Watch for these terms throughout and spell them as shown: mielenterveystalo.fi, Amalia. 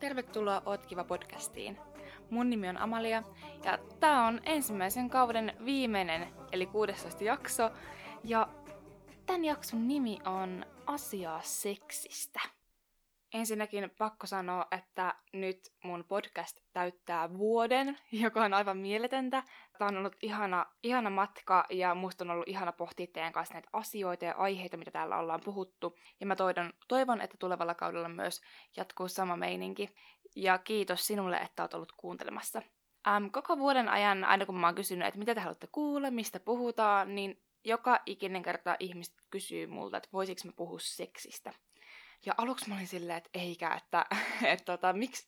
Tervetuloa Otkiva-podcastiin. Mun nimi on Amalia ja tää on ensimmäisen kauden viimeinen, eli 16 jakso. Ja tän jakson nimi on Asiaa seksistä. Ensinnäkin pakko sanoa, että nyt mun podcast täyttää vuoden, joka on aivan mieletöntä. Tää on ollut ihana matka ja musta on ollut ihana pohtia teidän kanssa näitä asioita ja aiheita, mitä täällä ollaan puhuttu. Ja mä toivon, että tulevalla kaudella myös jatkuu sama meininki. Ja kiitos sinulle, että oot ollut kuuntelemassa. Koko vuoden ajan, aina kun mä oon kysynyt, että mitä te haluatte kuulla, mistä puhutaan, niin joka ikinen kerta ihmiset kysyy multa, että voisiko mä puhua seksistä. Ja aluksi mä olin silleen, että eikä, että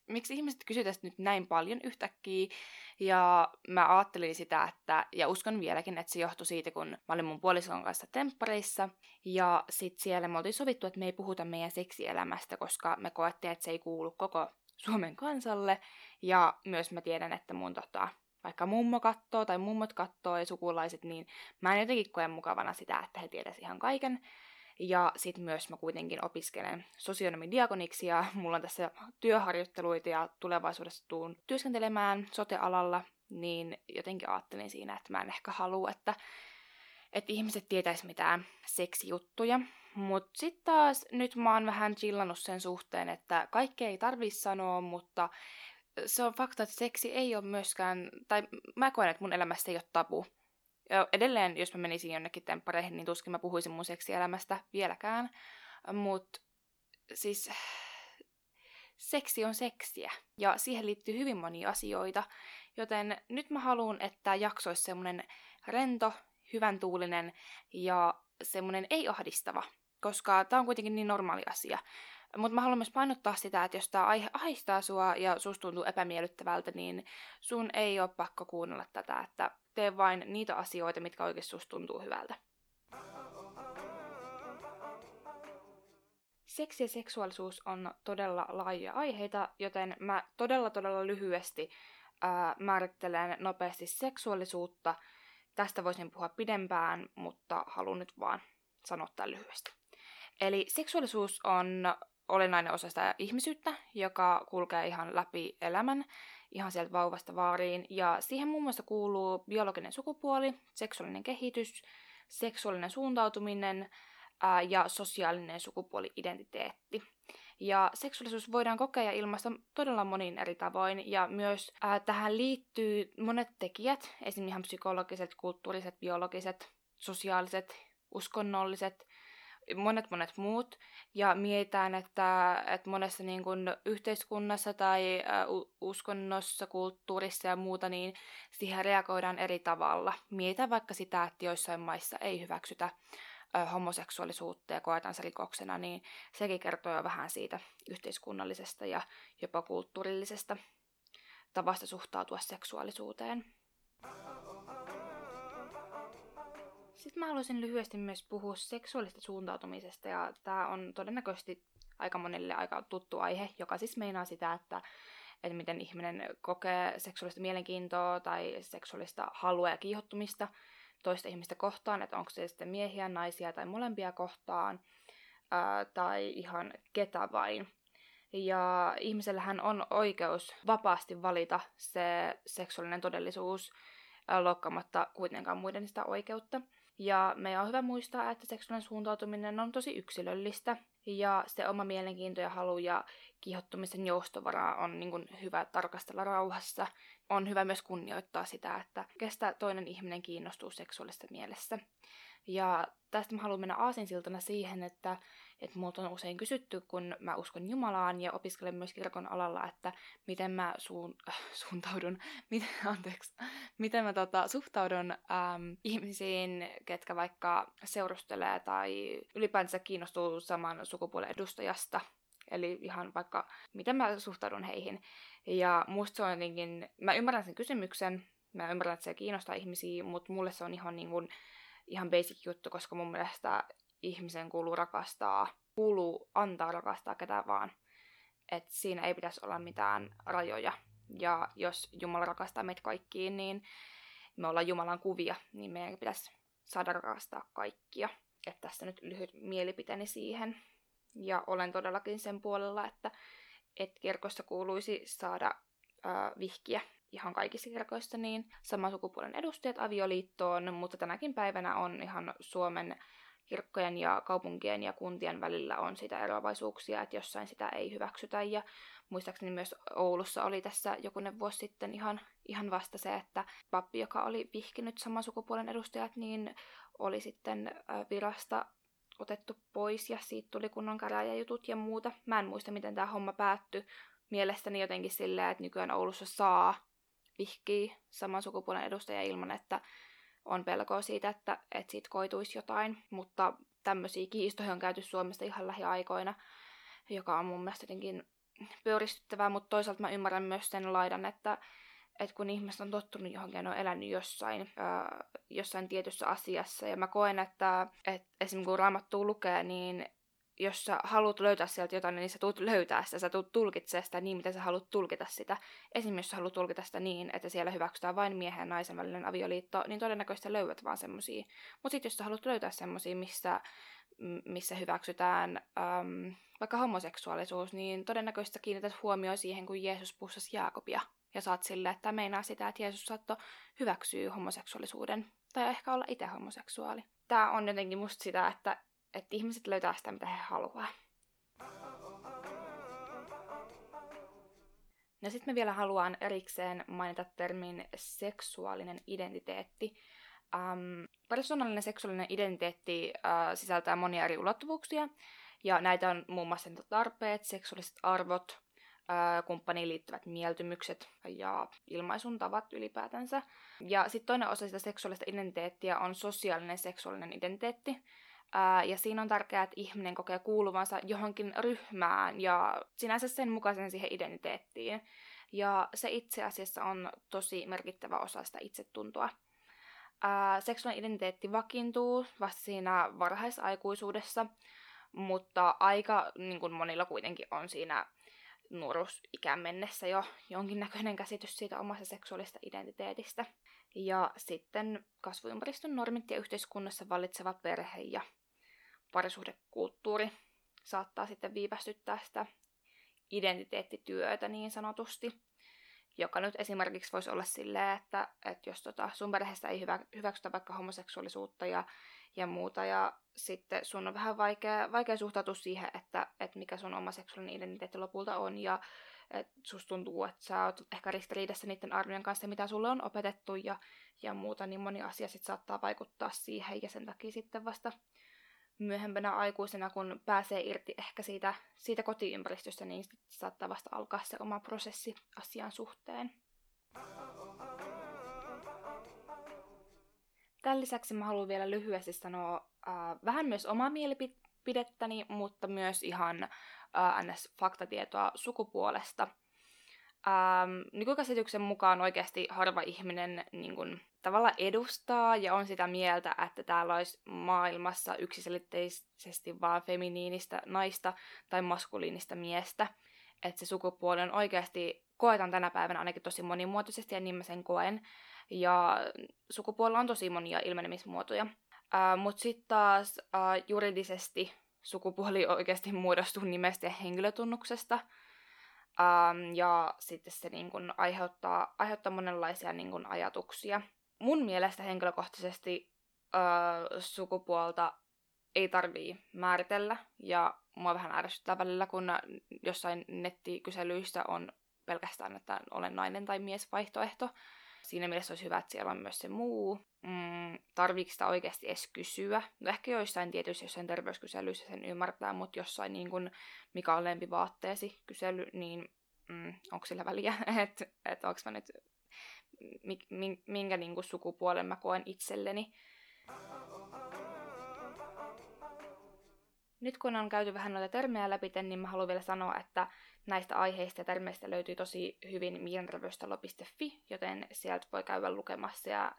miksi ihmiset kysyy tästä nyt näin paljon yhtäkkiä. Ja mä ajattelin sitä, ja uskon vieläkin, että se johtui siitä, kun mä olin mun puolison kanssa temppareissa. Ja sit siellä me oltiin sovittu, että me ei puhuta meidän seksielämästä, koska me koettiin, että se ei kuulu koko Suomen kansalle. Ja myös mä tiedän, että mun vaikka mummo kattoo tai mummot kattoo ja sukulaiset, niin mä en jotenkin koe mukavana sitä, että he tietäisivät ihan kaiken. Ja sit myös mä kuitenkin opiskelen sosionomidiakoniksi ja mulla on tässä työharjoitteluita ja tulevaisuudessa tuun työskentelemään sote-alalla, niin jotenkin ajattelin siinä, että mä en ehkä halua, että ihmiset tietäis mitään seksijuttuja. Mut sit taas nyt mä oon vähän chillannut sen suhteen, että kaikkea ei tarvii sanoa, mutta se on fakta, että seksi ei ole myöskään, tai mä koen, että mun elämässä ei ole tabu. Ja edelleen, jos mä menisin jonnekin temppareihin, niin tuskin mä puhuisin mun seksielämästä vieläkään. Mut siis seksi on seksiä ja siihen liittyy hyvin monia asioita. Joten nyt mä haluan, että jakso olisi semmonen rento, hyvän tuulinen ja semmonen ei-ahdistava, koska tää on kuitenkin niin normaali asia. Mutta mä haluan myös painottaa sitä, että jos tää aihe ahistaa sua ja susta tuntuu epämiellyttävältä, niin sun ei ole pakko kuunnella tätä, että tee vain niitä asioita, mitkä oikeasti susta tuntuu hyvältä. Seksi ja seksuaalisuus on todella laajoja aiheita, joten mä todella lyhyesti määrittelen nopeasti seksuaalisuutta. Tästä voisin puhua pidempään, mutta haluan nyt vaan sanoa tämän lyhyesti. Eli seksuaalisuus on olennainen osa sitä ihmisyyttä, joka kulkee ihan läpi elämän, ihan sieltä vauvasta vaariin. Ja siihen muun muassa kuuluu biologinen sukupuoli, seksuaalinen kehitys, seksuaalinen suuntautuminen ja sosiaalinen sukupuoli-identiteetti. Ja seksuaalisuus voidaan kokea ja ilmaista todella monin eri tavoin. Ja myös tähän liittyy monet tekijät, esimerkiksi ihan psykologiset, kulttuuriset, biologiset, sosiaaliset, uskonnolliset, monet muut, ja mietitään, että monessa niin kuin yhteiskunnassa tai uskonnossa, kulttuurissa ja muuta, niin siihen reagoidaan eri tavalla. Mietitään vaikka sitä, että joissain maissa ei hyväksytä homoseksuaalisuutta ja koetaan se rikoksena, niin sekin kertoo jo vähän siitä yhteiskunnallisesta ja jopa kulttuurillisesta tavasta suhtautua seksuaalisuuteen. Sitten mä haluaisin lyhyesti myös puhua seksuaalista suuntautumisesta, ja tää on todennäköisesti aika monille aika tuttu aihe, joka siis meinaa sitä, että miten ihminen kokee seksuaalista mielenkiintoa tai seksuaalista halua ja kiihottumista toista ihmistä kohtaan, että onko se sitten miehiä, naisia tai molempia kohtaan, tai ihan ketä vain. Ja ihmisellähän on oikeus vapaasti valita se seksuaalinen todellisuus loukkaamatta kuitenkaan muiden sitä oikeutta. Ja meidän on hyvä muistaa, että seksuaalinen suuntautuminen on tosi yksilöllistä ja se oma mielenkiinto ja halu ja kiihottumisen joustovaraa on niin kuin hyvä tarkastella rauhassa. On hyvä myös kunnioittaa sitä, että kestä toinen ihminen kiinnostuu seksuaalista mielessä. Ja tästä mä haluan mennä aasinsiltana siihen, että multa on usein kysytty, kun mä uskon Jumalaan ja opiskelen myös kirkon alalla, että miten mä suhtaudun ihmisiin, ketkä vaikka seurustelee tai ylipäänsä kiinnostuu saman sukupuolen edustajasta. Eli ihan vaikka, miten mä suhtaudun heihin. Ja musta se on jotenkin, mä ymmärrän sen kysymyksen, mä ymmärrän, että se kiinnostaa ihmisiä, mutta mulle se on ihan basic juttu, koska mun mielestä ihmisen kuuluu antaa rakastaa ketään vaan. Et siinä ei pitäisi olla mitään rajoja. Ja jos Jumala rakastaa meitä kaikkiin, niin me ollaan Jumalan kuvia, niin meidän pitäisi saada rakastaa kaikkia. Et tässä nyt lyhyt mielipiteeni siihen. Ja olen todellakin sen puolella, että että kirkosta kuuluisi saada vihkiä ihan kaikissa kirkoissa, niin saman sukupuolen edustajat avioliittoon, mutta tänäkin päivänä on ihan Suomen kirkkojen ja kaupunkien ja kuntien välillä on sitä eroavaisuuksia, että jossain sitä ei hyväksytä. Ja muistaakseni myös Oulussa oli tässä jokunen vuosi sitten ihan vasta se, että pappi, joka oli vihkinyt saman sukupuolen edustajat, niin oli sitten virasta otettu pois ja siitä tuli kunnon käräjäjutut ja muuta. Mä en muista, miten tämä homma päättyi. Mielestäni jotenkin silleen, että nykyään Oulussa saa vihkiä saman sukupuolen edustajia ilman, että on pelkoa siitä, että siitä koituisi jotain, mutta tämmöisiä kiistoja on käyty Suomesta ihan lähiaikoina, joka on mun mielestä jotenkin pöyristyttävää, mutta toisaalta mä ymmärrän myös sen laidan, että kun ihmiset on tottunut johonkin, on elänyt jossain tietyssä asiassa, ja mä koen, että esimerkiksi kun Raamattua lukee, niin jos sä haluat löytää sieltä jotain, niin sä tulet löytää sitä, sä tulet tulkitsemaan sitä niin, miten sä haluat tulkita sitä. Esimerkiksi jos sä haluat tulkita sitä niin, että siellä hyväksytään vain miehen ja naisen välinen avioliitto, niin todennäköisesti löydät vaan semmosia. Mutta sitten jos sä haluat löytää semmosia, missä hyväksytään vaikka homoseksuaalisuus, niin todennäköisesti sä kiinnität huomioon siihen, kun Jeesus pussasi Jaakobia. Ja sä oot silleen, että meinaa sitä, että Jeesus saattoi hyväksyä homoseksuaalisuuden. Tai ehkä olla itse homoseksuaali. Tää on jotenkin musta sitä, että ihmiset löytää sitä, mitä he haluaa. No sit mä vielä haluan erikseen mainita termin seksuaalinen identiteetti. Persoonallinen seksuaalinen identiteetti sisältää monia eri ulottuvuuksia. Ja näitä on muun muassa tarpeet, seksuaaliset arvot, kumppaniin liittyvät mieltymykset ja ilmaisun tavat ylipäätänsä. Ja sit toinen osa sitä seksuaalista identiteettiä on sosiaalinen seksuaalinen identiteetti. Ja siinä on tärkeää, että ihminen kokee kuuluvansa johonkin ryhmään ja sinänsä sen mukaisen siihen identiteettiin. Ja se itse asiassa on tosi merkittävä osa sitä itsetuntoa. Seksuaalinen identiteetti vakiintuu vasta siinä varhaisaikuisuudessa, mutta aika niin kuin monilla kuitenkin on siinä nuoruusikään mennessä jo jonkinnäköinen käsitys siitä omasta seksuaalista identiteetistä. Ja sitten kasvuympäristön normit ja yhteiskunnassa vallitseva perhe ja parisuhdekulttuuri saattaa sitten viivästyttää sitä identiteettityötä niin sanotusti, joka nyt esimerkiksi voisi olla silleen, että jos sun perheestä ei hyväksytä vaikka homoseksuaalisuutta ja muuta, ja sitten sun on vähän vaikea suhtautua siihen, että mikä sun oma seksuaalinen identiteetti lopulta on, ja että susta tuntuu, että sä oot ehkä ristiriidassa niiden arvojen kanssa, mitä sulle on opetettu ja muuta, niin moni asia sit saattaa vaikuttaa siihen, ja sen takia sitten vasta myöhempänä aikuisena, kun pääsee irti ehkä siitä kotiympäristöstä, niin saattaa vasta alkaa se oma prosessi asian suhteen. Tämän lisäksi mä haluan vielä lyhyesti sanoa vähän myös omaa mielipidettäni, mutta myös ihan NS-faktatietoa sukupuolesta. Nykykäsityksen mukaan oikeasti harva ihminen niin kun, tavallaan edustaa ja on sitä mieltä, että täällä olisi maailmassa yksiselitteisesti vaan feminiinistä naista tai maskuliinista miestä. Että se sukupuoli on oikeasti, koetaan tänä päivänä ainakin tosi monimuotoisesti ja niin mä sen koen. Ja sukupuolella on tosi monia ilmenemismuotoja. Mutta sitten taas juridisesti sukupuoli oikeasti muodostuu nimestä ja henkilötunnuksesta. Ja sitten se niin kun, aiheuttaa monenlaisia niin kun, ajatuksia. Mun mielestä henkilökohtaisesti sukupuolta ei tarvii määritellä. Ja mua vähän ärsyttää välillä, kun jossain nettikyselyissä on pelkästään, että olen nainen tai mies vaihtoehto. Siinä mielessä olisi hyvä, että siellä on myös se muu. Tarviiko sitä oikeasti edes kysyä? No ehkä joissain tietyissä, jossain terveyskyselyissä sen ymmärtää, mutta jossain niin kun, mikä on lempivaatteesi kysely, niin onko sillä väliä, että et onko mä nyt, minkä niin kun, sukupuolen mä koen itselleni. Nyt kun on käyty vähän noita termejä läpi, niin mä haluan vielä sanoa, että näistä aiheista ja termeistä löytyy tosi hyvin mielenterveystalo.fi, joten sieltä voi käydä lukemassa ja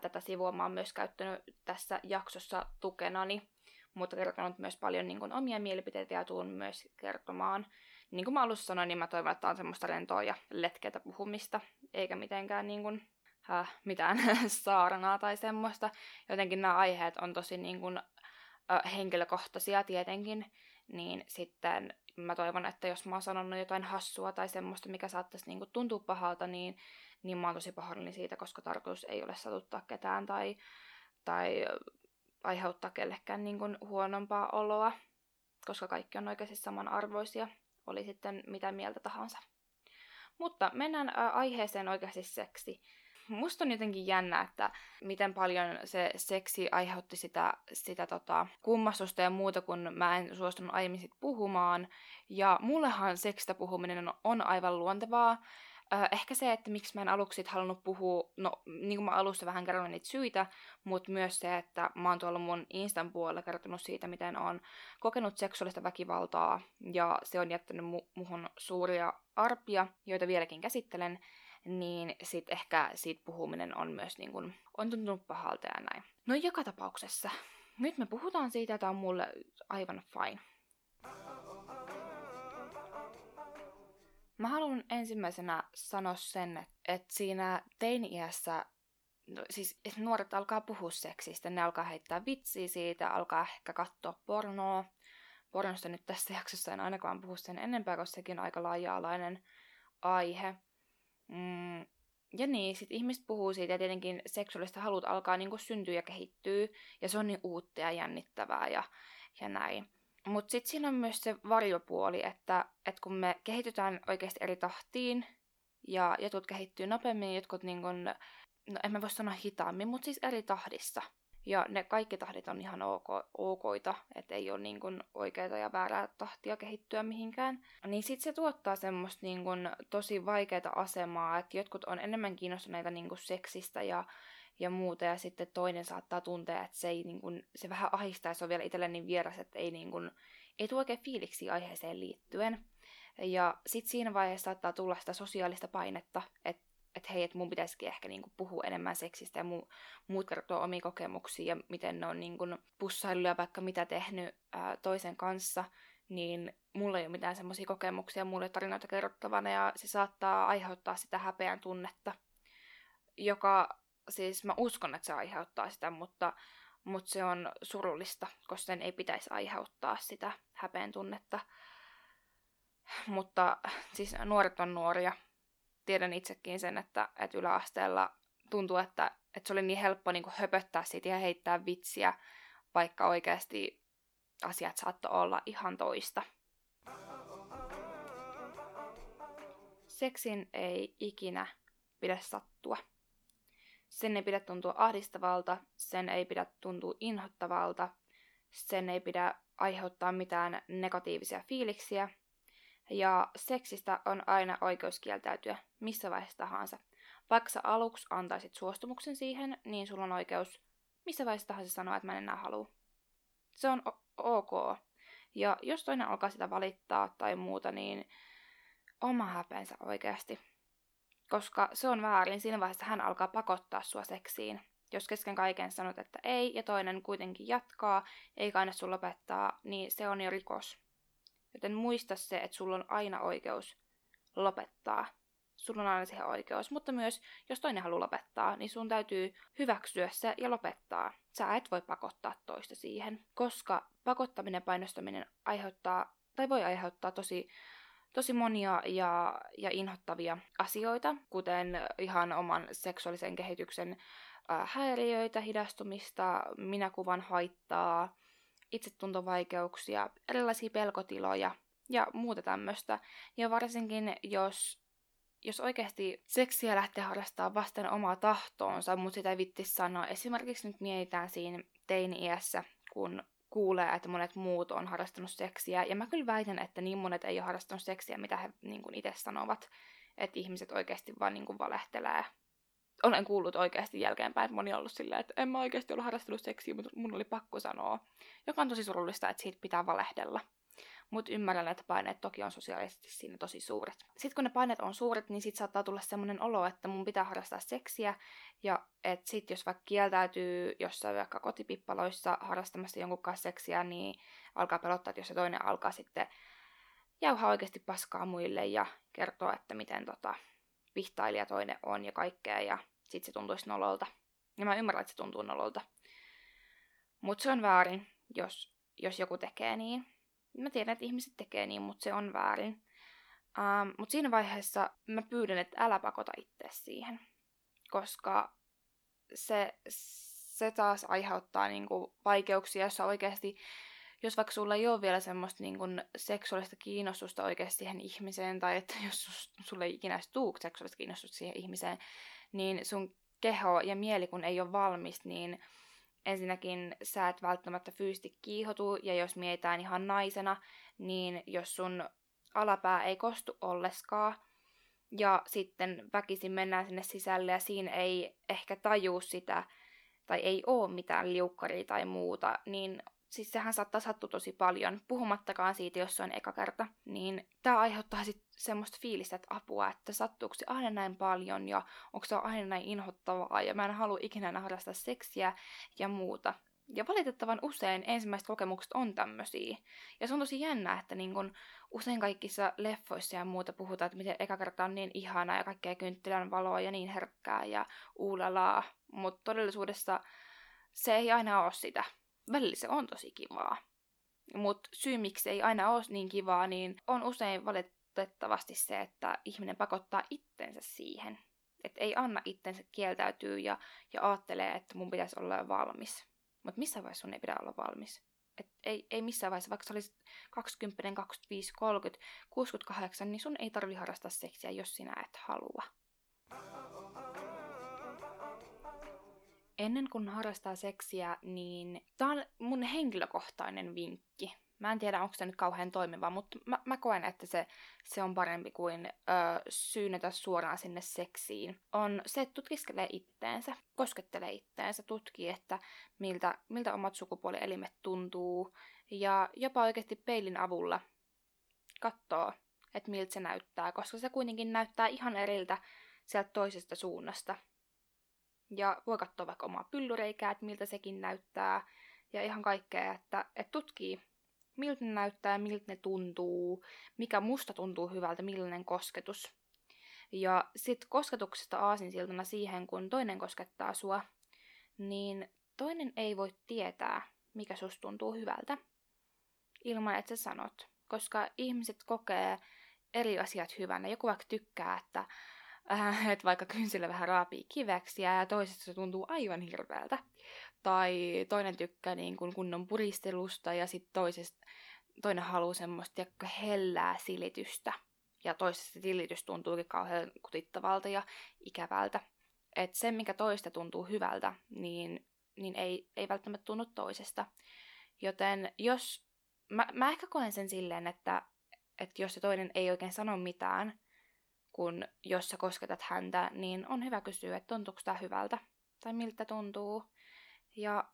tätä sivua mä oon myös käyttänyt tässä jaksossa tukenani, mutta kertonut myös paljon niin kun, omia mielipiteitä ja tuun myös kertomaan. Niin kuin mä alussa sanoin, niin mä toivon, että on semmoista rentoa ja letkeätä puhumista, eikä mitenkään niin kun, mitään saaranaa tai semmoista. Jotenkin nämä aiheet on tosi niin kun, henkilökohtaisia tietenkin, niin sitten mä toivon, että jos mä oon sanonut jotain hassua tai semmoista, mikä saattaisi niinku tuntua pahalta, niin mä oon tosi pahoillani siitä, koska tarkoitus ei ole satuttaa ketään tai aiheuttaa kellekään niinku huonompaa oloa, koska kaikki on oikeasti samanarvoisia, oli sitten mitä mieltä tahansa. Mutta mennään aiheeseen oikeasti seksi. Musta on jotenkin jännä, että miten paljon se seksi aiheutti sitä kummastusta ja muuta, kun mä en suostunut aiemmin sit puhumaan. Ja mullehan seksistä puhuminen on aivan luontevaa. Ehkä se, että miksi mä en aluksi sit halunnut puhua, no niin kuin mä alussa vähän kerron niitä syitä, mutta myös se, että mä oon tuolla mun Instan puolella kertonut siitä, miten oon kokenut seksuaalista väkivaltaa, ja se on jättänyt muhun suuria arpia, joita vieläkin käsittelen, niin sit ehkä siitä puhuminen on myös niin kun, on tuntunut pahalta ja näin. No joka tapauksessa, nyt me puhutaan siitä, että on mulle aivan fine. Mä haluan ensimmäisenä sanoa sen, että siinä teini-iässä, siis nuoret alkaa puhua seksistä, ne alkaa heittää vitsiä siitä, alkaa ehkä katsoa pornoa. Pornosta nyt tässä jaksossa en ainakaan puhu sen enempää, koska sekin on aika laaja-alainen aihe. Ja niin, sit ihmiset puhuu siitä ja tietenkin seksuaalista halut alkaa niinku syntyä ja kehittyä, ja se on niin uutta ja jännittävää ja näin. Mutta sitten siinä on myös se varjopuoli, että kun me kehitytään oikeasti eri tahtiin, ja jotkut kehittyy nopeammin, jotkut niinkun, no en mä voi sanoa hitaammin, mutta siis eri tahdissa. Ja ne kaikki tahdit on ihan okoita, että ei ole niinkun oikeaa ja väärää tahtia kehittyä mihinkään. Niin sitten se tuottaa semmoista niinkun tosi vaikeaa asemaa, että jotkut on enemmän kiinnostuneita niinkun seksistä ja muuta, ja sitten toinen saattaa tuntea, että se, ei, niin kun, se vähän ahistaa, ja se on vielä itselle niin vieras, että ei, niin kun, ei tule oikein fiiliksi aiheeseen liittyen. Ja sitten siinä vaiheessa saattaa tulla sitä sosiaalista painetta, että hei, että mun pitäisikin ehkä niin kun, puhua enemmän seksistä, ja muut kertoo omia kokemuksia, ja miten ne on niin kun, pussailuja vaikka mitä tehnyt toisen kanssa, niin mulla ei ole mitään semmoisia kokemuksia, mulla ei ole tarinoita kerrottavana, ja se saattaa aiheuttaa sitä häpeän tunnetta, joka... Siis mä uskon, että se aiheuttaa sitä, mutta se on surullista, koska sen ei pitäisi aiheuttaa sitä häpeen tunnetta. Mutta siis nuoret on nuoria. Tiedän itsekin sen, että yläasteella tuntuu, että se oli niin helppo niin kuin höpöttää siitä ja heittää vitsiä, vaikka oikeasti asiat saattoi olla ihan toista. Seksin ei ikinä pidä sattua. Sen ei pidä tuntua ahdistavalta, sen ei pidä tuntua inhottavalta, sen ei pidä aiheuttaa mitään negatiivisia fiiliksiä. Ja seksistä on aina oikeus kieltäytyä missä vaiheessa tahansa. Vaikka sä aluksi antaisit suostumuksen siihen, niin sulla on oikeus missä vaiheessa tahansa sanoa, että mä en enää halua. Se on ok. Ja jos toinen alkaa sitä valittaa tai muuta, niin oma häpeensä oikeasti. Koska se on väärin siinä vaiheessa, hän alkaa pakottaa sua seksiin. Jos kesken kaiken sanot, että ei, ja toinen kuitenkin jatkaa, eikä aina sun lopettaa, niin se on jo rikos. Joten muista se, että sulla on aina oikeus lopettaa. Sulla on aina siihen oikeus, mutta myös, jos toinen haluaa lopettaa, niin sun täytyy hyväksyä se ja lopettaa. Sä et voi pakottaa toista siihen, koska pakottaminen ja painostaminen aiheuttaa, tai voi aiheuttaa tosi monia ja inhottavia asioita, kuten ihan oman seksuaalisen kehityksen häiriöitä, hidastumista, minäkuvan haittaa, itsetuntovaikeuksia, erilaisia pelkotiloja ja muuta tämmöistä. Ja varsinkin, jos oikeasti seksiä lähtee harrastamaan vasten omaa tahtoonsa, mutta sitä ei vitti sanoa. Esimerkiksi nyt mietitään siinä teini-iässä, kun kuulee, että monet muut on harrastanut seksiä, ja mä kyllä väitän, että niin monet ei ole harrastanut seksiä, mitä he niin kuin itse sanovat, että ihmiset oikeasti vaan niin kuin valehtelee. Olen kuullut oikeasti jälkeenpäin, että moni on ollut silleen, että en mä oikeasti ole harrastanut seksiä, mutta mun oli pakko sanoa, joka on tosi surullista, että siitä pitää valehdella. Mutta ymmärrän, että paineet toki on sosiaalisesti siinä tosi suuret. Sitten kun ne paineet on suuret, niin sit saattaa tulla semmoinen olo, että mun pitää harrastaa seksiä. Ja että sit jos vaikka kieltäytyy jossain vaikka kotipippaloissa harrastamassa jonkun kanssa seksiä, niin alkaa pelottaa, että jos se toinen alkaa sitten jauhaa oikeasti paskaa muille ja kertoo, että miten pihtailija toinen on ja kaikkea. Ja sit se tuntuisi nololta. Ja mä ymmärrän, että se tuntuu nololta. Mutta se on väärin, jos joku tekee niin. Mä tiedän, että ihmiset tekee niin, mutta se on väärin. Mutta siinä vaiheessa mä pyydän, että älä pakota itse siihen. Koska se taas aiheuttaa niinku vaikeuksia, jossa oikeasti, jos vaikka sulla ei ole vielä semmoista niinku seksuaalista kiinnostusta oikeasti siihen ihmiseen, tai että jos sulle ei ikinä tule seksuaalista kiinnostusta siihen ihmiseen, niin sun keho ja mieli, kun ei ole valmis, niin ensinnäkin sä et välttämättä fyysisesti kiihotu, ja jos mietitään ihan naisena, niin jos sun alapää ei kostu olleskaan, ja sitten väkisin mennään sinne sisälle, ja siinä ei ehkä tajuu sitä, tai ei oo mitään liukkaria tai muuta, niin siis sehän saattaa sattua tosi paljon, puhumattakaan siitä, jos se on eka kerta. Niin tää aiheuttaa sit semmoista fiilistä, että apua, että sattuuko se aina näin paljon ja onko se aina näin inhottavaa ja mä en halua ikinä harrastaa seksiä ja muuta. Ja valitettavan usein ensimmäiset kokemukset on tämmösiä. Ja se on tosi jännää, että niin kun usein kaikissa leffoissa ja muuta puhutaan, että miten eka kerta on niin ihanaa ja kaikkea kynttilän valoa ja niin herkkää ja uulalaa. Mutta todellisuudessa se ei aina ole sitä. Välillä se on tosi kivaa. Mutta syy, miksi ei aina ole niin kivaa, niin on usein valitettavasti se, että ihminen pakottaa itsensä siihen. Että ei anna itsensä kieltäytyä ja ajattelee, että mun pitäisi olla valmis. Mutta missään vaiheessa sun ei pidä olla valmis. Et ei missään vaiheessa, vaikka sä olisit 20, 25, 30, 68, niin sun ei tarvi harrastaa seksiä, jos sinä et halua. Ennen kuin harrastaa seksiä, niin tää on mun henkilökohtainen vinkki. Mä en tiedä, onko se nyt kauhean toimiva, mutta mä koen, että se on parempi kuin syynätä suoraan sinne seksiin. On se, että tutkiskelee itteensä, koskettelee itteensä, tutkii, että miltä omat sukupuolielimet tuntuu. Ja jopa oikeasti peilin avulla katsoo, että miltä se näyttää, koska se kuitenkin näyttää ihan eriltä sieltä toisesta suunnasta. Ja voi katsoa vaikka omaa pyllyreikää, että miltä sekin näyttää. Ja ihan kaikkea, että tutkii, miltä ne näyttää ja miltä ne tuntuu. Mikä musta tuntuu hyvältä, millainen kosketus. Ja sit kosketuksesta aasinsiltana siihen, kun toinen koskettaa sua, niin toinen ei voi tietää, mikä susta tuntuu hyvältä, ilman että sä sanot. Koska ihmiset kokee eri asiat hyvänä. Joku vaikka tykkää, että vaikka kynsillä vähän raapii kiveksiä ja toisesta se tuntuu aivan hirveältä. Tai toinen tykkää niin kuin kunnon puristelusta ja sitten toinen haluaa semmoista hellää silitystä. Ja toisesta silitys tuntuukin kauhean kutittavalta ja ikävältä. Että se, mikä toista tuntuu hyvältä, niin ei välttämättä tunnu toisesta. Joten jos... Mä ehkä koen sen silleen, että jos se toinen ei oikein sano mitään, kun jos sä kosketat häntä, niin on hyvä kysyä, että tuntuuko tää hyvältä tai miltä tuntuu. Ja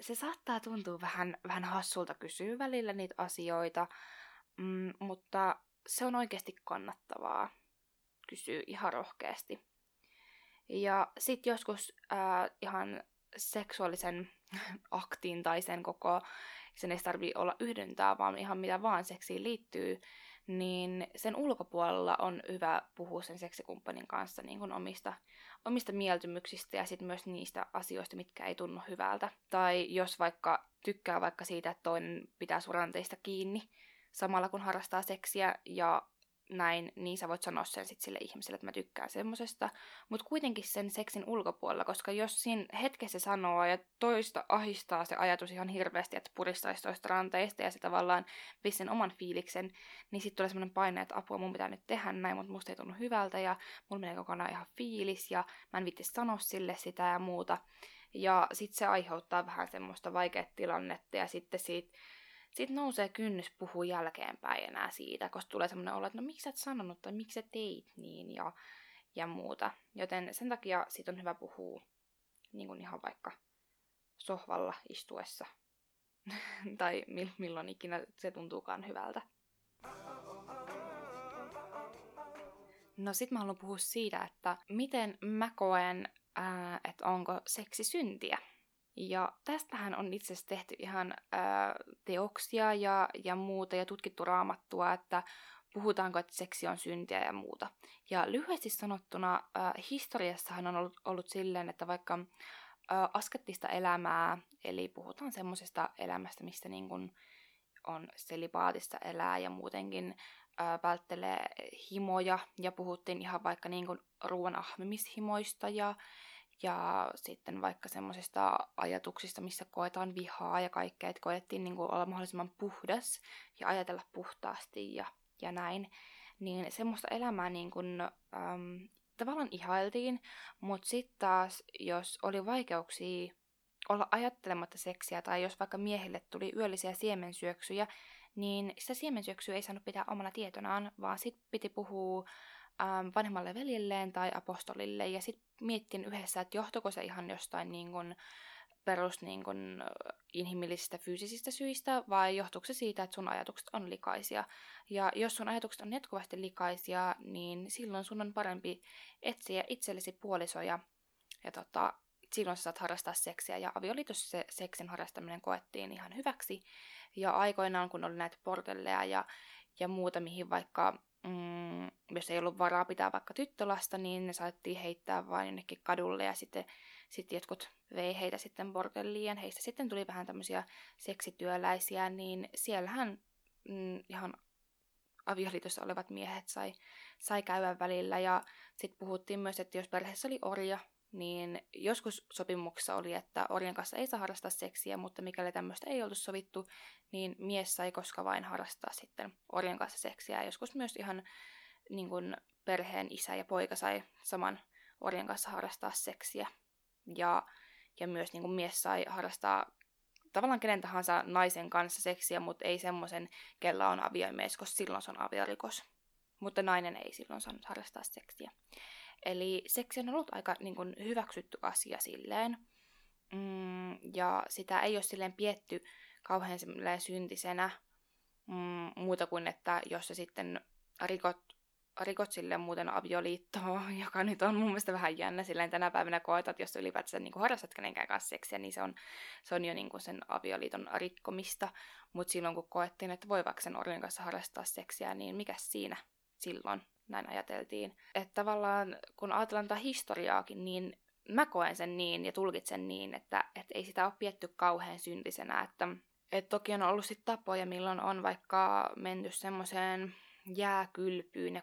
se saattaa tuntua vähän hassulta kysyä välillä niitä asioita, mutta se on oikeasti kannattavaa kysyä ihan rohkeasti. Ja sit joskus ihan seksuaalisen aktiin tai sen koko, sen ei tarvitse olla yhdyntää, vaan ihan mitä vaan seksiin liittyy, niin sen ulkopuolella on hyvä puhua sen seksikumppanin kanssa niin kuin omista mieltymyksistä ja sitten myös niistä asioista, mitkä ei tunnu hyvältä. Tai jos vaikka tykkää vaikka siitä, että toinen pitää sun ranteista kiinni samalla kun harrastaa seksiä ja näin, niin sä voit sanoa sen sit sille ihmiselle, että mä tykkään semmosesta. Mutta kuitenkin sen seksin ulkopuolella, koska jos siinä hetkessä sanoo ja toista ahistaa se ajatus ihan hirveästi, että puristaisi toista ranteista ja se tavallaan pisi sen oman fiiliksen, niin sitten tulee semmoinen paine, että apua, mun pitää nyt tehdä näin, mutta musta ei tunnu hyvältä ja mun menee kokonaan ihan fiilis ja mä en viittis sanoa sille sitä ja muuta. Ja sitten se aiheuttaa vähän semmoista vaikeaa tilannetta ja sitten siitä nousee kynnys puhua jälkeenpäin enää siitä, koska tulee semmoinen olo, että no miksi sä et sanonut tai miksi sä teit niin ja muuta. Joten sen takia siitä on hyvä puhua niin kuin ihan vaikka sohvalla istuessa tai milloin ikinä se tuntuukaan hyvältä. No sit mä haluan puhua siitä, että miten mä koen, että onko seksi syntiä. Ja tästähän on itse asiassa tehty ihan teoksia ja muuta ja tutkittu raamattua, että puhutaanko, että seksi on syntiä ja muuta. Ja lyhyesti sanottuna historiassahan on ollut silleen, että vaikka askettista elämää, eli puhutaan semmoisesta elämästä, missä niin kun on selibaatissa elää ja muutenkin välttelee himoja. Ja puhuttiin ihan vaikka niin kuin ruoan ahmimishimoista ja sitten vaikka semmoisista ajatuksista, missä koetaan vihaa ja kaikkea. Että koetettiin niin kuin olla mahdollisimman puhdas ja ajatella puhtaasti ja näin. Niin semmoista elämää niin kuin, tavallaan ihailtiin, mutta sitten taas, jos oli vaikeuksia olla ajattelematta seksiä, tai jos vaikka miehille tuli yöllisiä siemensyöksyjä, niin sitä siemensyöksyä ei saanut pitää omana tietonaan, vaan sit piti puhua vanhemmalle veljelleen tai apostolille, ja sit miettin yhdessä, että johtuiko se ihan jostain niin kun, perus niin kun, inhimillisistä fyysisistä syistä, vai johtuuko se siitä, että sun ajatukset on likaisia. Ja jos sun ajatukset on jatkuvasti likaisia, niin silloin sun on parempi etsiä itsellesi puolisoja, ja silloin sä saat harrastaa seksiä, ja avioliitossa se seksin harrastaminen koettiin ihan hyväksi. Ja aikoinaan, kun oli näitä bordelleja ja muuta, mihin vaikka, jos ei ollut varaa pitää vaikka tyttölasta, niin ne saattiin heittää vain jonnekin kadulle, ja sitten jotkut vei heitä sitten bordelliin. Heistä sitten tuli vähän tämmöisiä seksityöläisiä, niin siellähän ihan avioliitossa olevat miehet sai käydä välillä. Ja sitten puhuttiin myös, että jos perheessä oli orja, niin joskus sopimuksessa oli, että orjan kanssa ei saa harrastaa seksiä, mutta mikäli tämmöistä ei oltu sovittu, niin mies sai koska vain harrastaa sitten orjan kanssa seksiä. Ja joskus myös ihan niin kuin perheen isä ja poika sai saman orjan kanssa harrastaa seksiä. Ja myös niin kuin mies sai harrastaa tavallaan kenen tahansa naisen kanssa seksiä, mutta ei semmoisen, kellä on aviomies, koska silloin se on aviorikos. Mutta nainen ei silloin saanut harrastaa seksiä. Eli seksi on ollut aika niin kuin, hyväksytty asia silleen, ja sitä ei ole silleen pietty kauhean silleen syntisenä, muuta kuin että jos sä sitten rikot silleen muuten avioliittoa, joka nyt on mun mielestä vähän jännä, silleen tänä päivänä koetaan, että jos sä ylipäätään niin kuin, harrastat kenenkään kanssa seksiä, niin se on jo niin kuin, sen avioliiton rikkomista, mutta silloin kun koettiin, että voi vaikka sen orjan kanssa harrastaa seksiä, niin mikä siinä silloin? Näin ajateltiin. Että tavallaan, kun ajatellaan tätä historiaakin, niin mä koen sen niin ja tulkitsen niin, että ei sitä ole pietty kauhean syntisenä. Että toki on ollut sit tapoja, milloin on vaikka menty semmoiseen jääkylpyyn ja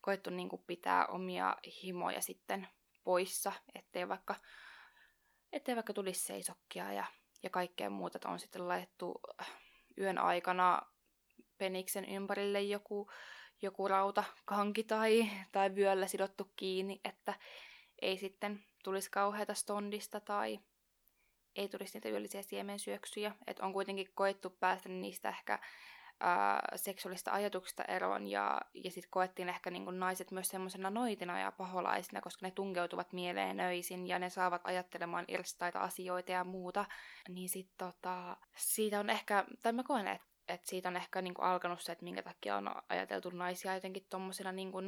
koettu niinku pitää omia himoja sitten poissa, ettei vaikka tulisi seisokkia ja kaikkea muuta. Että on sitten laitettu yön aikana peniksen ympärille joku rautakanki tai vyöllä sidottu kiinni, että ei sitten tulisi kauheata stondista tai ei tulisi niitä yöllisiä siemensyöksyjä. Että on kuitenkin koettu päästä niistä ehkä seksuaalista ajatuksista eroon ja sitten koettiin ehkä niin kuin naiset myös semmoisena noitina ja paholaisina, koska ne tunkeutuvat mieleen öisin ja ne saavat ajattelemaan irstaita asioita ja muuta. Niin sitten siitä on ehkä, tai mä koen, että siitä on ehkä niinku alkanut se, että minkä takia on ajateltu naisia jotenkin tommosina niinku,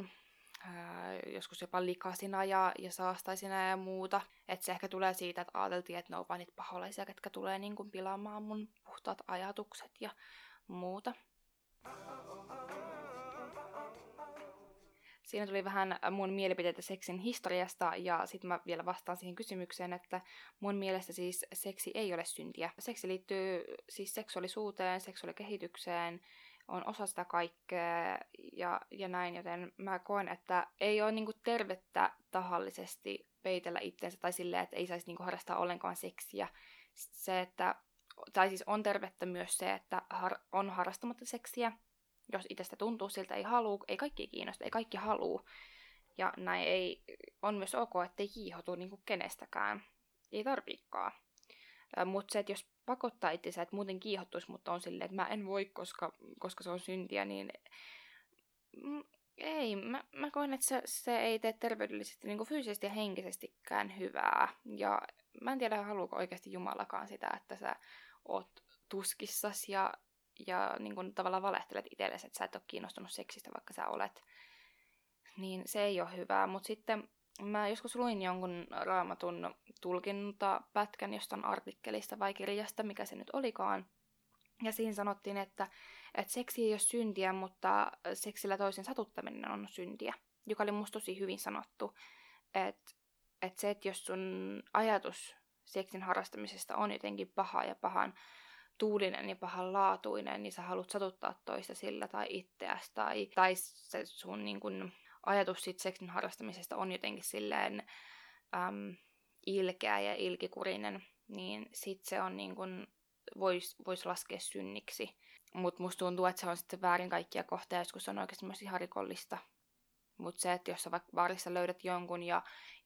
joskus jopa likasina ja saastaisina ja muuta. Että se ehkä tulee siitä, että ajateltiin, että ne on vaan niitä paholaisia, ketkä tulee niinku pilaamaan mun puhtaat ajatukset ja muuta. Siinä tuli vähän mun mielipiteitä seksin historiasta, ja sitten mä vielä vastaan siihen kysymykseen, että mun mielestä siis seksi ei ole syntiä. Seksi liittyy siis seksuaalisuuteen, seksuaalikehitykseen, on osa sitä kaikkea ja näin, joten mä koen, että ei ole niinku tervettä tahallisesti peitellä itsensä tai silleen, että ei saisi niinku harrastaa ollenkaan seksiä. Tai siis on tervettä myös se, että on harrastamatta seksiä. Jos itsestä tuntuu siltä, ei halua, ei kaikki kiinnosta, ei kaikki halua. Ja näin ei, on myös ok, ettei kiihotu niinku kenestäkään. Ei tarviikaan. Mutta se, että jos pakottaa itsensä, että muuten kiihottuisi, mutta on silleen, että mä en voi, koska se on syntiä, niin ei. Mä koen, että se ei tee terveydellisesti, niinku fyysisesti ja henkisestikään hyvää. Ja mä en tiedä, haluuko oikeasti Jumalakaan sitä, että sä oot tuskissas ja niin kun tavallaan valehtelet itsellesi, että sä et ole kiinnostunut seksistä, vaikka sä olet. Niin se ei ole hyvää. Mutta sitten mä joskus luin jonkun Raamatun tulkintapätkän jostain artikkelista vai kirjasta, mikä se nyt olikaan. Ja siinä sanottiin, että seksi ei ole syntiä, mutta seksillä toisen satuttaminen on syntiä. Joka oli musta tosi hyvin sanottu. Että se, että jos sun ajatus seksin harrastamisesta on jotenkin paha ja pahan tuulinen ja pahanlaatuinen, niin sä haluat satuttaa toista sillä tai itseäsi. Tai se sun niin kun, ajatus sit seksin harrastamisesta on jotenkin silleen ilkeä ja ilkikurinen, niin sit se on niin kun, vois laskea synniksi. Mutta musta tuntuu, että se on sitten väärin kaikkia kohtaa, joskus se on oikeasti myös ihan rikollista. Mutta se, että jos sä vaikka baarissa löydät jonkun ja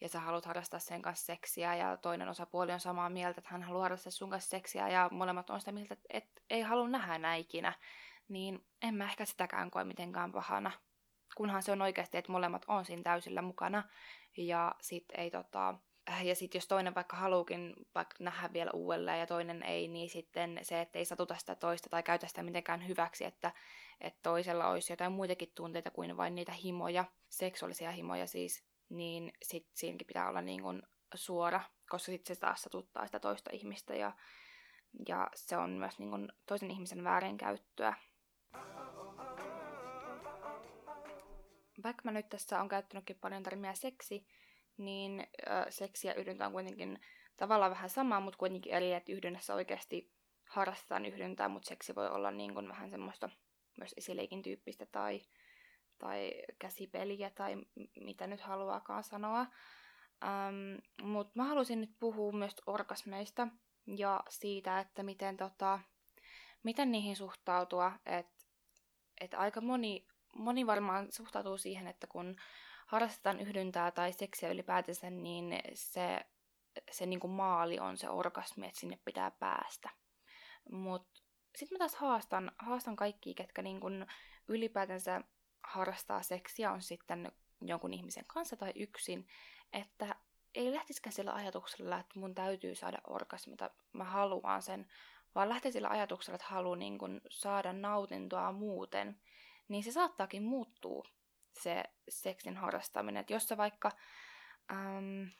sä haluat harrastaa sen kanssa seksiä ja toinen osapuoli on samaa mieltä, että hän haluaa harrastaa sun kanssa seksiä ja molemmat on sitä mieltä, että ei halua nähdä enää ikinä, niin en mä ehkä sitäkään koe mitenkään pahana. Kunhan se on oikeasti, että molemmat on siinä täysillä mukana ja sit ei ja sitten jos toinen vaikka haluukin vaikka nähdä vielä uudelleen ja toinen ei, niin sitten se, että ei satuta sitä toista tai käytä sitä mitenkään hyväksi, että toisella olisi jotain muitakin tunteita kuin vain niitä himoja, seksuaalisia himoja siis, niin sitten siinäkin pitää olla niin kun suora, koska sitten se taas satuttaa sitä toista ihmistä ja se on myös niin kun toisen ihmisen väärinkäyttöä. Vaikka mä nyt tässä on käyttänytkin paljon termiä seksi, niin seksi ja yhdyntä on kuitenkin tavallaan vähän samaa, mutta kuitenkin eri, että yhdynnässä oikeasti harrastetaan yhdyntää, mutta seksi voi olla niin kuin vähän semmoista myös esileikin tyyppistä tai käsipeliä tai mitä nyt haluaakaan sanoa. Mutta mä halusin nyt puhua myös orgasmeista ja siitä, että miten niihin suhtautua. Että aika moni varmaan suhtautuu siihen, että kun harrastetaan yhdyntää tai seksiä ylipäätänsä, niin se niin kuin maali on se orgasmi, että sinne pitää päästä. Mutta sitten mä taas haastan kaikkia, ketkä niin kuin ylipäätänsä harrastaa seksiä, on sitten jonkun ihmisen kanssa tai yksin, että ei lähtisikään sillä ajatuksella, että mun täytyy saada orgasmi, tai mä haluan sen, vaan lähtee sillä ajatuksella, että haluan niin kuin saada nautintoa muuten, niin se saattaakin muuttua. Se seksin harrastaminen, että jos sä vaikka,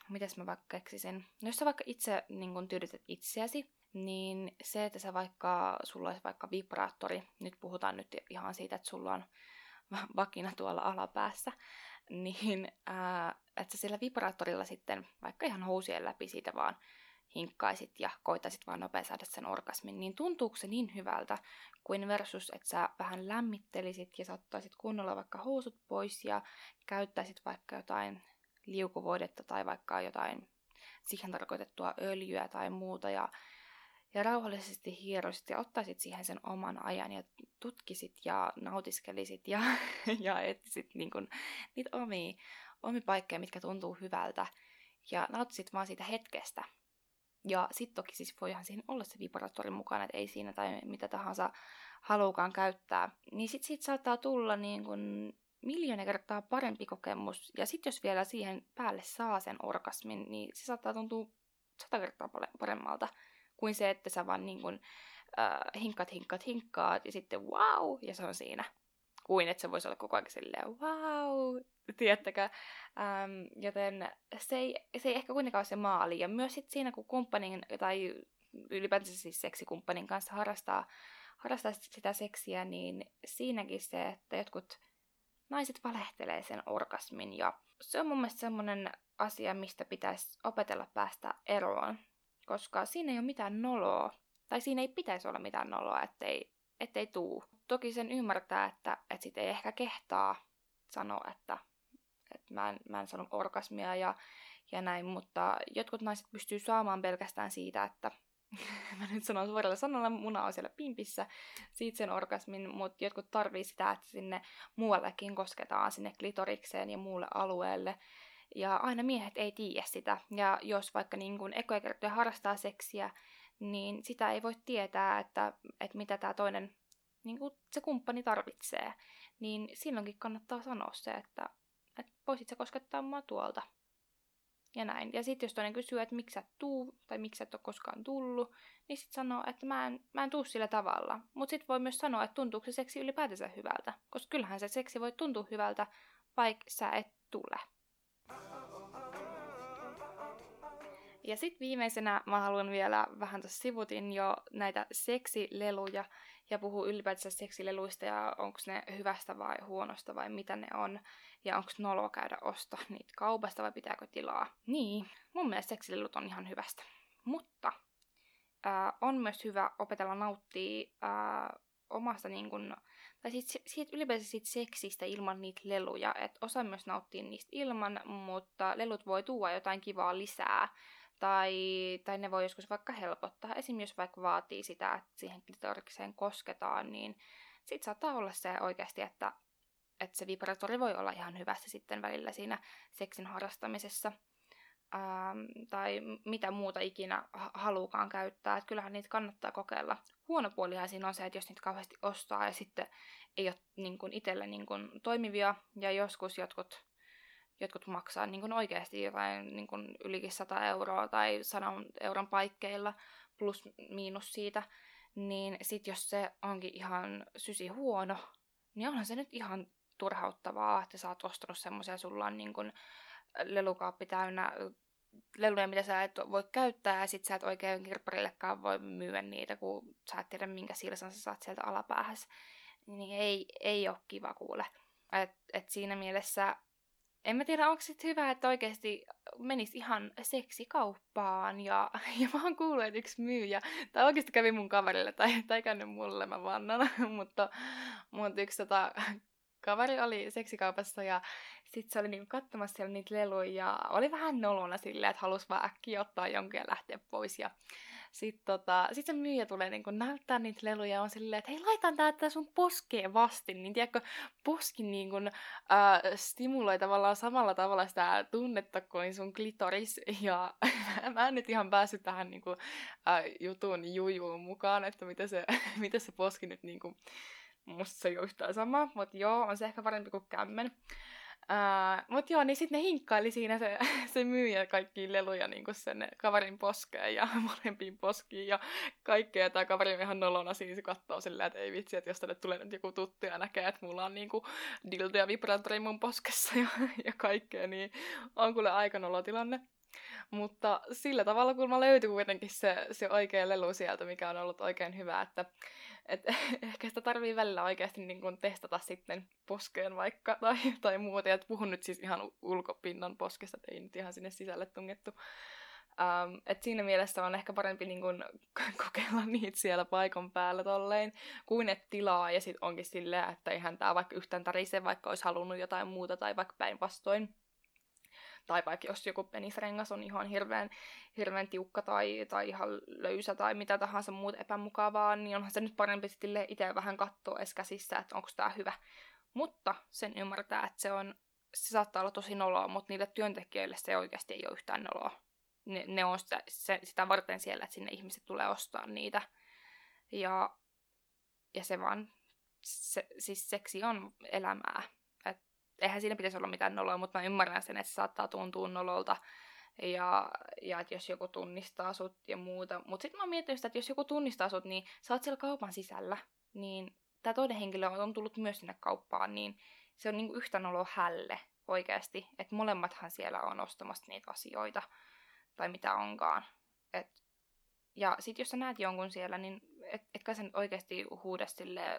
mitäs mä vaikka keksisin, jos sä vaikka itse niin kun tyydytät itseäsi, niin se, että sä vaikka, sulla olisi vaikka vibraattori, nyt puhutaan nyt ihan siitä, että sulla on vakina tuolla alapäässä, niin että sä sillä vibraattorilla sitten vaikka ihan housien läpi siitä vaan hinkkaisit ja koitaisit vaan nopea saada sen orgasmin, niin tuntuuko se niin hyvältä kuin versus, että sä vähän lämmittelisit ja saattaisit kunnolla vaikka housut pois ja käyttäisit vaikka jotain liukuvoidetta tai vaikka jotain siihen tarkoitettua öljyä tai muuta ja rauhallisesti hieroisit ja ottaisit siihen sen oman ajan ja tutkisit ja nautiskelisit ja etsisit niin kun niitä omia paikkoja, mitkä tuntuu hyvältä ja nautisit vaan siitä hetkestä. Ja sitten toki siis voihan siihen olla se vibraattori mukana, että ei siinä tai mitä tahansa haluukaan käyttää. Niin sitten siitä saattaa tulla niin kun miljoonia kertaa parempi kokemus. Ja sitten jos vielä siihen päälle saa sen orgasmin, niin se saattaa tuntua 100 kertaa paremmalta kuin se, että sä vaan niin kun, hinkkaat ja sitten wow, ja se on siinä. Kuin että se voisi olla koko ajan silleen wow, tiedättekö. Joten se ei ehkä kuitenkaan ole se maali. Ja myös sit siinä, kun kumppanin tai ylipäätänsä siis seksikumppanin kanssa harrastaa sitä seksiä, niin siinäkin se, että jotkut naiset valehtelee sen orgasmin. Ja se on mun mielestä semmoinen asia, mistä pitäisi opetella päästä eroon. Koska siinä ei ole mitään noloa. Tai siinä ei pitäisi olla mitään noloa, ettei tuu. Toki sen ymmärtää, että sit ei ehkä kehtaa sanoa, että mä en sano orgasmia ja näin, mutta jotkut naiset pystyy saamaan pelkästään siitä, että mä nyt sanon suoralla sanalla, muna on siellä pimpissä, siitä sen orgasmin, mutta jotkut tarvii sitä, että sinne muuallekin kosketaan, sinne klitorikseen ja muulle alueelle. Ja aina miehet ei tiedä sitä, ja jos vaikka niin kun ekoja kertoja harrastaa seksiä, niin sitä ei voi tietää, että mitä tämä toinen, niin kuin se kumppani tarvitsee, niin silloinkin kannattaa sanoa se, että voisit sä koskettaa mua tuolta. Ja näin. Ja sitten jos toinen kysyy, että miksi sä et tuu, tai miksi sä et ole koskaan tullut, niin sitten sanoo, että mä en tuu sillä tavalla. Mutta sitten voi myös sanoa, että tuntuuko se seksi ylipäätänsä hyvältä. Koska kyllähän se seksi voi tuntua hyvältä, vaikka sä et tule. Ja sitten viimeisenä mä haluan vielä vähän tuossa sivutin jo näitä seksileluja ja puhua ylipäätänsä seksileluista ja onko ne hyvästä vai huonosta vai mitä ne on ja onko noloa käydä ostaa niitä kaupasta vai pitääkö tilaa. Niin, mun mielestä seksilelut on ihan hyvästä. Mutta on myös hyvä opetella nauttia omasta niin kun, tai siitä ylipäänsä siitä seksistä ilman niitä leluja, että osa myös nauttii niistä ilman, mutta lelut voi tuoda jotain kivaa lisää, tai ne voi joskus vaikka helpottaa, esim. Jos vaikka vaatii sitä, että siihen klitorikseen kosketaan, niin sit saattaa olla se oikeasti, että se vibratori voi olla ihan hyvässä sitten välillä siinä seksin harrastamisessa. Tai mitä muuta ikinä haluukaan käyttää. Et kyllähän niitä kannattaa kokeilla. Huono puolihan siinä on se, että jos niitä kauheasti ostaa ja sitten ei ole niin kun itselle niin kun toimivia. Ja joskus jotkut maksaa niin kun oikeasti jotain niin kun ylikin 100 € tai 100 € paikkeilla plus miinus siitä. Niin sit jos se onkin ihan sysi huono, niin onhan se nyt ihan turhauttavaa, että sä oot ostanut semmoisia, sulla on niin kun lelukaappi täynnä leluja, mitä sä et voi käyttää, ja sit sä et oikein kirpparillekaan voi myyä niitä, kun sä et tiedä, minkä silsan sä saat sieltä alapäähäs. Niin ei oo kiva kuule. Et siinä mielessä, en mä tiedä, onko sit hyvä, että oikeesti menis ihan seksikauppaan, ja mä oon kuullut, että yksi myyjä, tai oikeesti kävi mun kaverille, tai käynyt mulle, mä vannan, mutta yksi kaveri oli seksikaupassa, ja sit se oli niinku katsomassa siellä niitä leluja, ja oli vähän nolona silleen, että halusi vaan äkkiä ottaa jonkun ja lähteä pois. Ja sit se myyjä tulee niinku näyttää niitä leluja, ja on silleen, että hei, laitan tää sun poskeen vastin. Niin tiedätkö, poski niinku, stimuloi tavallaan samalla tavalla sitä tunnetta kuin sun klitoris. Ja mä en nyt ihan päässyt tähän niinku, jutun jujuun mukaan, että mitä se poski nyt niinku... Musta se ei ole yhtään sama, mutta joo, on se ehkä parempi kuin kämmen. Mutta joo, niin sitten ne hinkkaili siinä se myyjä kaikkia leluja niin sen kaverin poskeen ja molempiin poskiin ja kaikkea. Tämä kaveri on ihan nolona siinä, se katsoo silleen, että ei vitsi, että jos tänne tulee nyt joku tuttu ja näkee, että mulla on niinku dildo ja vibraattori mun poskessa ja kaikkea, niin on kuule aika nolotilanne. Mutta sillä tavalla kun mä löytyi kuitenkin se oikea lelu sieltä, mikä on ollut oikein hyvä, että ehkä sitä tarvii välillä oikeasti niin kun testata sitten poskeen vaikka tai muuta. Ja puhun nyt siis ihan ulkopinnan poskesta, ei nyt ihan sinne sisälle tungettu. Et siinä mielessä on ehkä parempi niin kun kokeilla niitä siellä paikan päällä tolleen, kuin et tilaa ja sit onkin silleen, että eihän tää vaikka yhtään tarise, vaikka olisi halunnut jotain muuta tai vaikka päinvastoin. Tai vaikka jos joku penisrengas on ihan hirveän tiukka tai ihan löysä tai mitä tahansa muuta epämukavaa, niin onhan se nyt parempi sitten itse vähän katsoa edes käsissä, että onko tämä hyvä. Mutta sen ymmärtää, että se saattaa olla tosi noloa, mutta niille työntekijöille se oikeasti ei ole yhtään noloa. Ne on sitä varten siellä, että sinne ihmiset tulee ostaa niitä. Ja se vaan, siis seksi on elämää. Eihän siinä pitäisi olla mitään noloa, mutta mä ymmärrän sen, että se saattaa tuntua nololta ja että jos joku tunnistaa sut ja muuta. Mutta sitten mä oon miettinyt sitä, että jos joku tunnistaa sut, niin sä oot siellä kaupan sisällä, niin tää toinen henkilö on tullut myös sinne kauppaan, niin se on niinku yhtä noloa hälle oikeasti, että molemmathan siellä on ostamassa niitä asioita tai mitä onkaan. Ja sit jos sä näet jonkun siellä, niin etkä sä nyt oikeasti huuda sille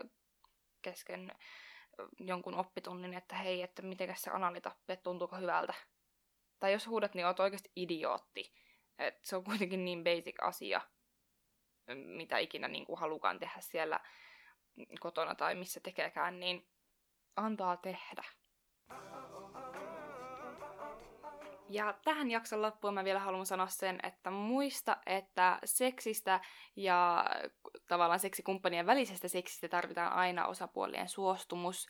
kesken jonkun oppitunnin, että hei, että mitenkäs se analitappi, että tuntuuko hyvältä. Tai jos huudat, niin oot oikeasti idiootti. Et se on kuitenkin niin basic asia, mitä ikinä niin kuin halukaan tehdä siellä kotona tai missä tekeekään, niin antaa tehdä. Ja tähän jakson loppuun mä vielä haluan sanoa sen, että muista, että seksistä ja tavallaan seksikumppanien välisestä seksistä tarvitaan aina osapuolien suostumus.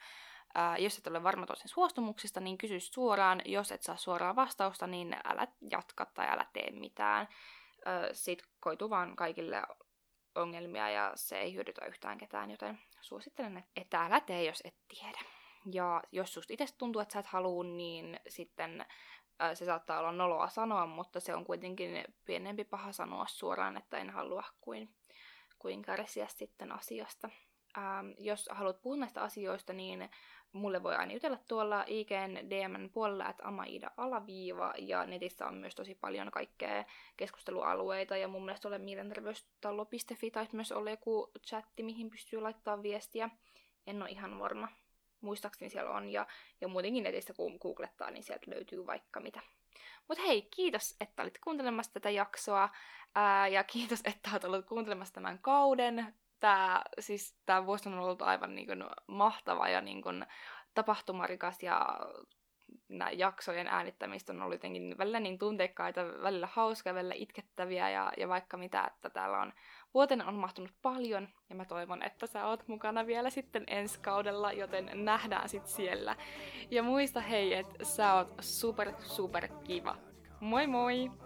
Jos et ole varma toisen suostumuksista, niin kysy suoraan. Jos et saa suoraa vastausta, niin älä jatka tai älä tee mitään. Siitä koituu vaan kaikille ongelmia ja se ei hyödytä yhtään ketään, joten suosittelen, että älä tee, jos et tiedä. Ja jos susta itse tuntuu, että sä et halua, niin sitten... Se saattaa olla noloa sanoa, mutta se on kuitenkin pienempi paha sanoa suoraan, että en halua kuin kärsiä sitten asiasta. Jos haluat puhua näistä asioista, niin mulle voi aina jutella tuolla IG:n DM:n puolella, että @amaida_, ja netissä on myös tosi paljon kaikkea keskustelualueita, ja mun mielestä mielenterveystalo.fi taisi myös olla joku chatti, mihin pystyy laittamaan viestiä. En ole ihan varma. muistaakseni siellä on, ja muutenkin netistä kun googlettaa, niin sieltä löytyy vaikka mitä. Mutta hei, kiitos, että olit kuuntelemassa tätä jaksoa, ja kiitos, että olet ollut kuuntelemassa tämän kauden. Tämä vuosi on ollut aivan niin kuin mahtava ja niin kuin tapahtumarikas, ja nämä jaksojen äänittämistä on ollut jotenkin välillä niin tunteikkaita, välillä hauskaa, välillä itkettäviä ja vaikka mitä, että täällä on vuotena on mahtunut paljon, ja mä toivon, että sä oot mukana vielä sitten ensi kaudella, joten nähdään sit siellä. Ja muista hei, että sä oot super kiva. Moi moi!